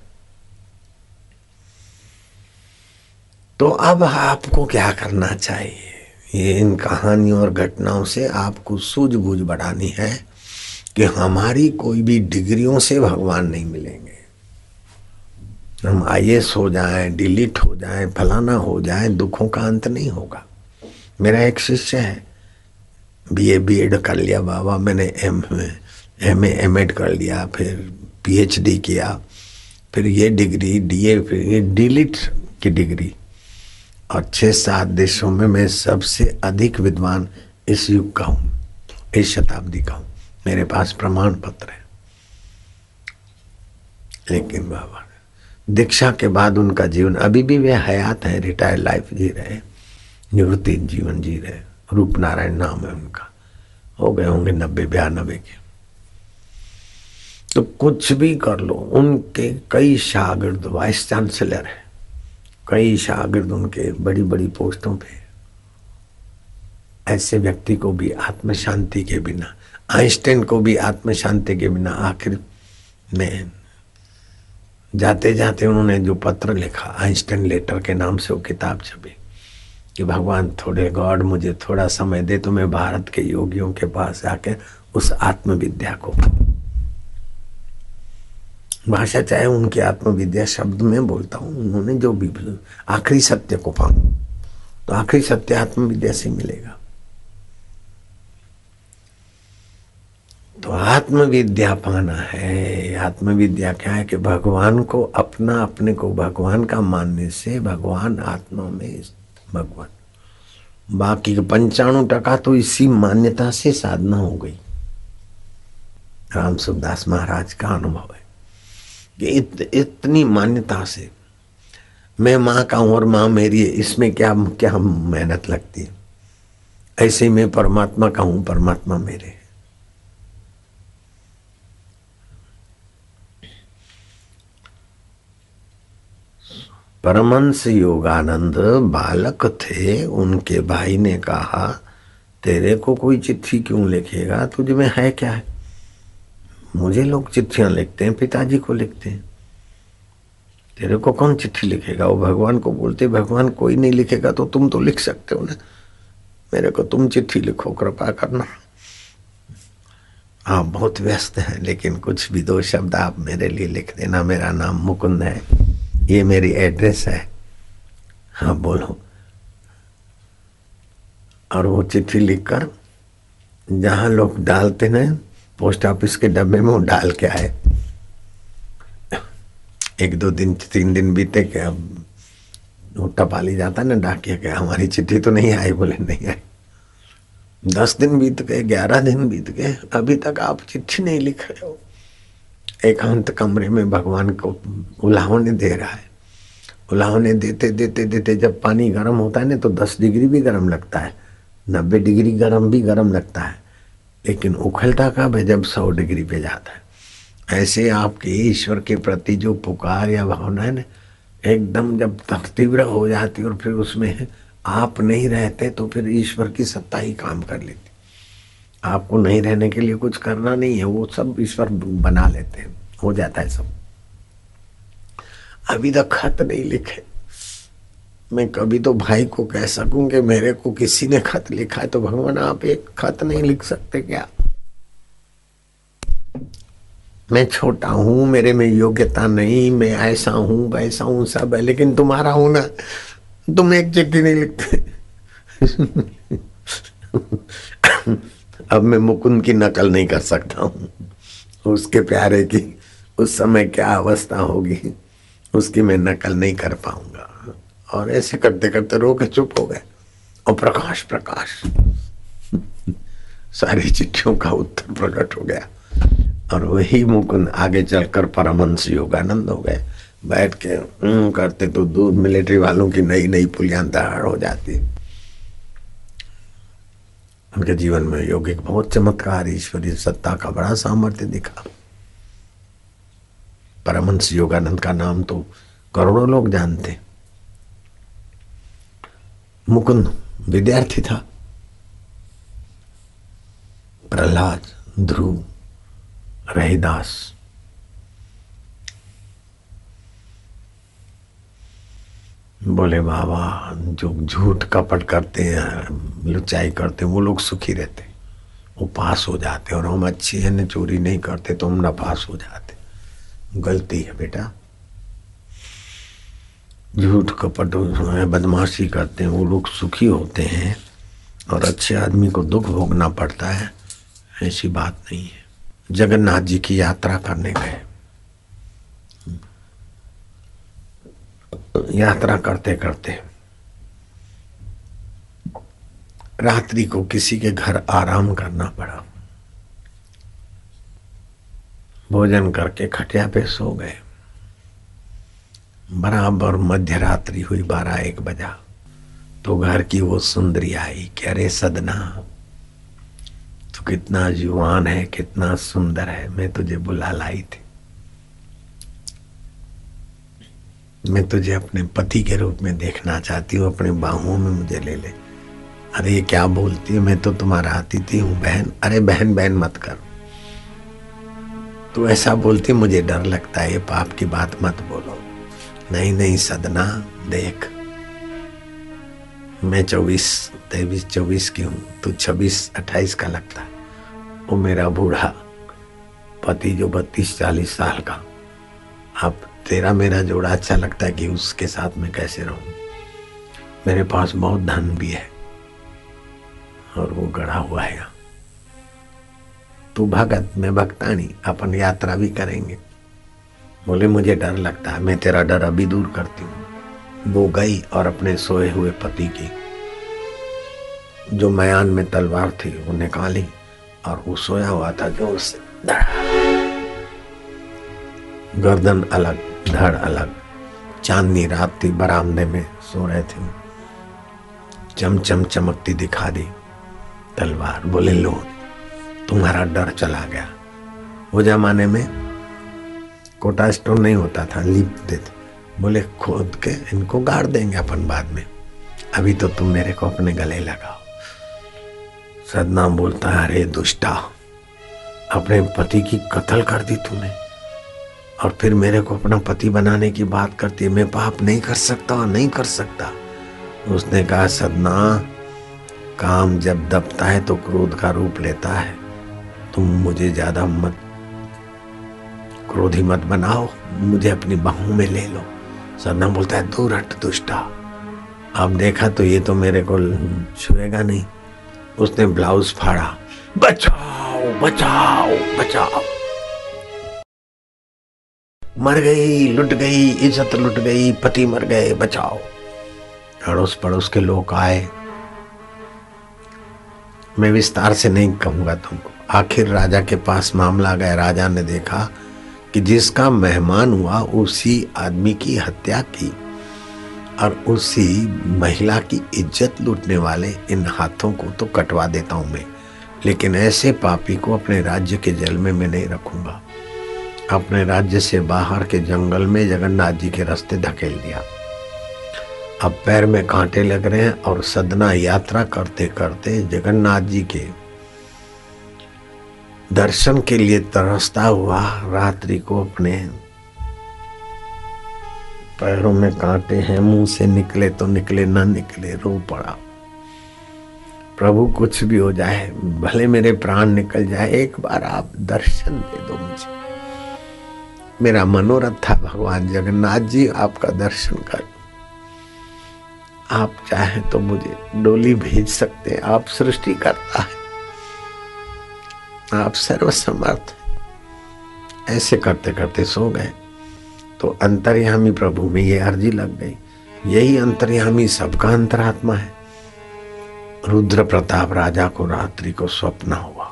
तो अब आपको क्या करना चाहिए, ये इन कहानियों और घटनाओं से आपको सूझबूझ बढ़ानी है कि हमारी कोई भी डिग्रियों से भगवान नहीं मिलेंगे। हम आईएएस हो जाएं, डिलीट हो जाएं, फलाना हो जाएं, दुखों का अंत नहीं होगा। मेरा एक शिष्य है, बीए बीएड कर लिया बाबा, मैंने एम एम एमएड कर लिया, फिर पीएचडी किया, फिर ये डिग्री डीए, फिर ये डिलीट की डिग्री, और छः सात देशों में मैं सबसे अधिक विद्वान इस युग का हूँ, इस शताब्दी का हूँ, मेरे पास प्रमाण पत्र है। लेकिन बाबा दीक्षा के बाद उनका जीवन, अभी भी वे हयात हैं, रिटायर्ड लाइफ जी रहे, निवृत्ति जीवन जी रहे, रूप नारायण नाम है उनका, हो गए होंगे नब्बे बयानबे के। तो कुछ भी कर लो, उनके कई शागिर्द वाइस चांसलर हैं, कई शागिर्द उनके बड़ी बड़ी पोस्टों पे। ऐसे व्यक्ति को भी आत्म शांति के बिना, आइंस्टीन को भी आत्म शांति के बिना आखिर में जाते जाते उन्होंने जो पत्र लिखा, आइंस्टीन लेटर के नाम से वो किताब छपी, कि भगवान थोड़े, गॉड मुझे थोड़ा समय दे तो मैं भारत के योगियों के पास जाकर उस आत्मविद्या को, भाषा चाहे उनकी आत्मविद्या शब्द में बोलता हूँ, उन्होंने जो भी आखिरी सत्य को पाऊँ, तो आखिरी सत्य आत्मविद्या से मिलेगा। तो आत्मविद्या पाना है। आत्मविद्या क्या है कि भगवान को अपना, अपने को भगवान का मानने से भगवान आत्मा में, भगवान बाकी के पंचानवे टका तो इसी मान्यता से साधना हो गई। राम सुखदास महाराज का अनुभव है कि इत, इतनी मान्यता से मैं माँ का हूँ और माँ मेरी है, इसमें क्या क्या मेहनत लगती है। ऐसे ही मैं परमात्मा का हूँ, परमात्मा मेरे है। परमहंस योगानंद बालक थे, उनके भाई ने कहा तेरे को कोई चिट्ठी क्यों लिखेगा, तुझे में है क्या है। मुझे लोग चिट्ठियां लिखते हैं, पिताजी को लिखते हैं, तेरे को कौन चिट्ठी लिखेगा। वो भगवान को बोलते, भगवान कोई नहीं लिखेगा तो तुम तो लिख सकते हो ना, मेरे को तुम चिट्ठी लिखो, कृपा करना। हाँ, बहुत व्यस्त है, लेकिन कुछ भी दो शब्द आप मेरे लिए लिख देना। मेरा नाम मुकुंद है, ये मेरी एड्रेस है, हाँ बोलो। और वो चिट्ठी लिखकर जहाँ लोग डालते ना, पोस्ट ऑफिस के डब्बे में वो डाल के आए। एक दो दिन तीन दिन बीते के अब वो टपाली जाता ना डाकिया के, हमारी चिट्ठी तो नहीं आई। बोले नहीं आई। दस दिन बीत गए, ग्यारह दिन बीत गए, अभी तक आप चिट्ठी नहीं लिख रहे हो। एकांत कमरे में भगवान को उलाहने दे रहा है। उलाहने देते देते देते जब पानी गर्म होता है ना, तो दस डिग्री भी गर्म लगता है, नब्बे डिग्री गर्म भी गर्म लगता है, लेकिन उखलता कब है, जब सौ डिग्री पे जाता है। ऐसे आपके ईश्वर के प्रति जो पुकार या भावना है ना, एकदम जब तक तीव्र हो जाती और फिर उसमें आप नहीं रहते तो फिर ईश्वर की सत्ता ही काम कर लेती। आपको नहीं रहने के लिए कुछ करना नहीं है, वो सब ईश्वर बना लेते हैं, हो जाता है सब। अभी तक खत नहीं लिखे। मैं कभी तो भाई को कह सकूं कि मेरे को किसी ने खत लिखा है, तो भगवान आप एक खत नहीं लिख सकते क्या। मैं छोटा हूं, मेरे में योग्यता नहीं, मैं ऐसा हूं वैसा हूं सब है, लेकिन तुम्हारा हूं ना, तुम एक चिट्ठी नहीं लिखते। अब मैं मुकुंद की नकल नहीं कर सकता हूं, उसके प्यारे की उस समय क्या अवस्था होगी उसकी मैं नकल नहीं कर पाऊंगा। और ऐसे करते करते रो के चुप हो गए और प्रकाश प्रकाश सारी चिट्ठियों का उत्तर प्रकट हो गया। और वही मुकुंद आगे चलकर परमहंस योगानंद हो गए। बैठ के करते तो दूर मिलिट्री वालों की नई नई पुलियां दाढ़ हो जाती। उनके जीवन में योगिक बहुत चमत्कार, ईश्वरीय सत्ता का बड़ा सामर्थ्य दिखा। परमहंस योगानंद का नाम तो करोड़ों लोग जानते। मुकुंद विद्यार्थी था, प्रहलाद, ध्रुव, रहीदास, बोले बाबा जो झूठ कपट करते हैं, लुचाई करते हैं, वो लोग सुखी रहते, वो पास हो जाते। और हम अच्छे हैं, न चोरी नहीं करते तो हम नापास हो जाते। गलती है बेटा, झूठ कपट बदमाशी करते हैं वो लोग सुखी होते हैं, और अच्छे आदमी को दुख भोगना पड़ता है, ऐसी बात नहीं है। जगन्नाथ जी की यात्रा करने गए। यात्रा करते करते रात्रि को किसी के घर आराम करना पड़ा। भोजन करके खटिया पे सो गए। बराबर मध्य रात्रि हुई, बारह एक बजा, तो घर की वो सुंदरी आई कि अरे सदना, तू कितना जुआन है, कितना सुंदर है, मैं तुझे बुला लाई थी, मैं तुझे अपने पति के रूप में देखना चाहती हूँ, अपने बाहुओं में मुझे ले ले। अरे ये क्या बोलती है, मैं तो तुम्हारा अतिथि हूँ बहन। अरे बहन बहन मत कर, तू ऐसा बोलती मुझे डर लगता है, ये पाप की बात मत बोलो। नहीं नहीं सदना, देख मैं चौबीस तेईस चौबीस की हूँ, तू छब्बीस अट्ठाईस का लगता है। वो मेरा बूढ़ा पति जो बत्तीस चालीस साल का, अब तेरा मेरा जोड़ा अच्छा लगता है कि उसके साथ मैं कैसे रहूँ। मेरे पास बहुत धन भी है और वो गड़ा हुआ है। तू भगत मैं भक्तानी, अपन यात्रा भी करेंगे। बोले मुझे डर लगता है, मैं तेरा डर अभी दूर करती हूँ। वो गई और अपने सोए हुए पति की जो मयान में तलवार थी वो निकाली, और वो सोया हुआ था, जोर से धड़, गर्दन अलग धड़ अलग। चांदनी रात थी, बरामदे में सो रहे थे, चमचम चमकती दिखा दी तलवार। बोले लो तुम्हारा डर चला गया। वो जमाने में कोटा स्टोन नहीं होता था, लीप देते। बोले खोद के इनको गाड़ देंगे अपन बाद में, अभी तो तुम मेरे को अपने गले लगाओ। सदनाम बोलता है, अरे दुष्टा, अपने पति की कत्ल कर दी तूने और फिर मेरे को अपना पति बनाने की बात करती है। मैं पाप नहीं कर सकता और नहीं कर सकता। उसने कहा, सदना, काम जब दबता है तो क्रोध का रूप लेता है। तुम मुझे ज्यादा मत क्रोधी मत बनाओ, मुझे अपनी बाहों में ले लो। सदना बोलता है, दूर हट दुष्टा। अब देखा तो ये तो मेरे को छुएगा नहीं। उसने ब्लाउज फाड़ा, बचाओ बचाओ बचाओ, मर गई, लुट गई, इज्जत लुट गई, पति मर गए, बचाओ। अड़ोस पड़ोस के लोग आए। मैं विस्तार से नहीं कहूंगा तुमको। आखिर राजा के पास मामला गया। राजा ने देखा कि जिसका मेहमान हुआ उसी आदमी की हत्या की और उसी महिला की इज्जत लूटने वाले इन हाथों को तो कटवा देता हूं मैं, लेकिन ऐसे पापी को अपने राज्य के जेल में मैं नहीं रखूंगा। अपने राज्य से बाहर के जंगल में जगन्नाथ जी के रास्ते धकेल दिया। अब पैर में कांटे लग रहे हैं और सदना यात्रा करते करते जगन्नाथ जी के दर्शन के लिए तरसता हुआ रात्रि को अपने पैरों में कांटे हैं, मुंह से निकले तो निकले, ना निकले रो पड़ा। प्रभु कुछ भी हो जाए, भले मेरे प्राण निकल जाए, एक बार आप दर्शन दे दो मुझे। मेरा मनोरथ था भगवान जगन्नाथ जी आपका दर्शन कर। आप चाहे तो मुझे डोली भेज सकते हैं, आप सृष्टि करता है, आप सर्वसमर्थ। ऐसे करते करते सो गए तो अंतर्यामी प्रभु में ये अर्जी लग गई। यही अंतर्यामी सबका अंतरात्मा है। रुद्र प्रताप राजा को रात्रि को स्वप्न हुआ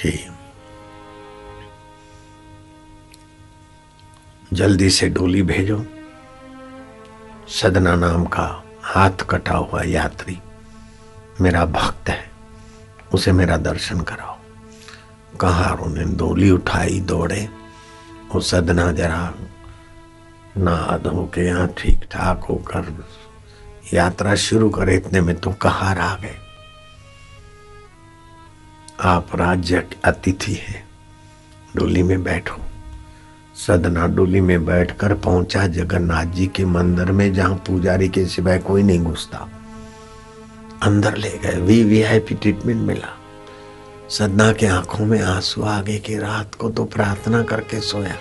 कि जल्दी से डोली भेजो। सदना नाम का हाथ कटा हुआ यात्री मेरा भक्त है, उसे मेरा दर्शन कराओ। कहा, उन्होंने डोली उठाई, दौड़े। वो सदना जरा नहा होके यहाँ ठीक ठाक होकर यात्रा शुरू करे। इतने में तो कहार आ गए। आप राज्य के अतिथि हैं, डोली में बैठो। सदना डोली में बैठकर पहुंचा जगन्नाथ जी के मंदिर में, जहां पुजारी के सिवाय कोई नहीं घुसता। अंदर ले गए, वीवीआईपी ट्रीटमेंट मिला। सदना के आंखों में आंसू आ गए कि रात को तो प्रार्थना करके सोया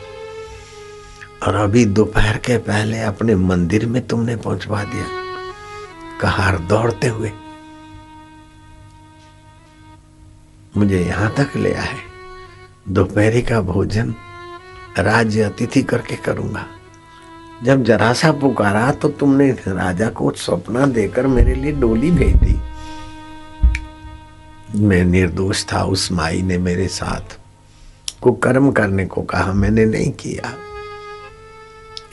और अभी दोपहर के पहले अपने मंदिर में तुमने पहुंचवा दिया। कहार दौड़ते हुए मुझे यहां तक ले आए। दोपहरी का भोजन राज्य अतिथि करके करूंगा। जब जरा सा पुकारा तो तुमने राजा को स्वप्न देकर मेरे लिए डोली भेज दी। मैं निर्दोष था। उस माई ने मेरे साथ कुकर्म करने को कहा, मैंने नहीं किया।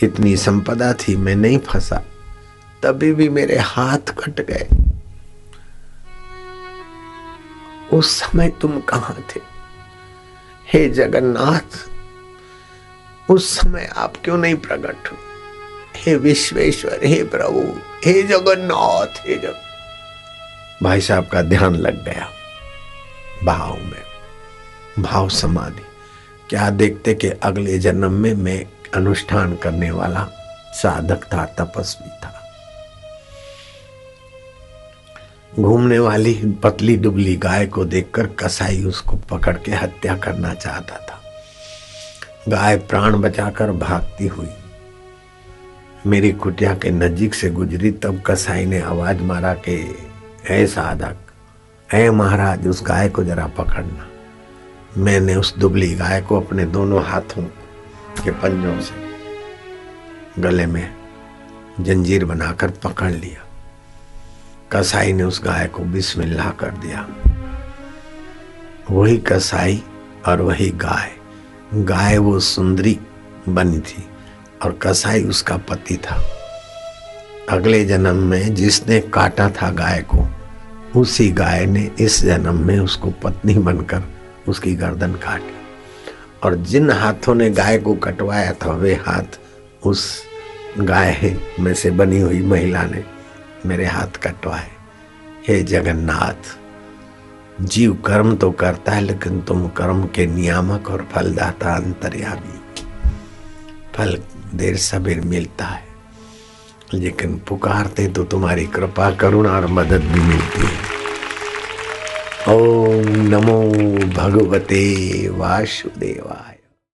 इतनी संपदा थी, मैं नहीं फंसा। तभी भी मेरे हाथ कट गए। उस समय तुम कहाँ थे हे जगन्नाथ? उस समय आप क्यों नहीं प्रकट हुए? हे विश्वेश्वर, हे प्रभु, हे जगन्नाथ, हे जग। भाई साहब का ध्यान लग गया भाव में, भाव समाधि। क्या देखते कि अगले जन्म में मैं अनुष्ठान करने वाला साधक था, तपस्वी था। घूमने वाली पतली दुबली गाय को देखकर कसाई उसको पकड़ के हत्या करना चाहता था। गाय प्राण बचाकर भागती हुई मेरी कुटिया के नजीक से गुजरी, तब कसाई ने आवाज मारा कि ऐ साधक, ऐ महाराज, उस गाय को जरा पकड़ना। मैंने उस दुबली गाय को अपने दोनों हाथों के पंजों से गले में जंजीर बनाकर पकड़ लिया। कसाई ने उस गाय को बिस्मिल्लाह कर दिया। वही कसाई और वही गाय। गाय वो सुंदरी बनी थी और कसाई उसका पति था। अगले जन्म में जिसने काटा था गाय को, उसी गाय ने इस जन्म में उसको पत्नी बनकर उसकी गर्दन काटी। और जिन हाथों ने गाय को कटवाया था वे हाथ उस गाय में से बनी हुई महिला ने मेरे हाथ कटवाए। हे जगन्नाथ, जीव कर्म तो करता है, लेकिन तुम कर्म के नियामक और फलदाता अंतर्यामी। फल देर सबेर मिलता है, लेकिन पुकारते तो तुम्हारी कृपा करुणा और मदद भी मिलती है। ओम नमो भगवते वासुदेवाय।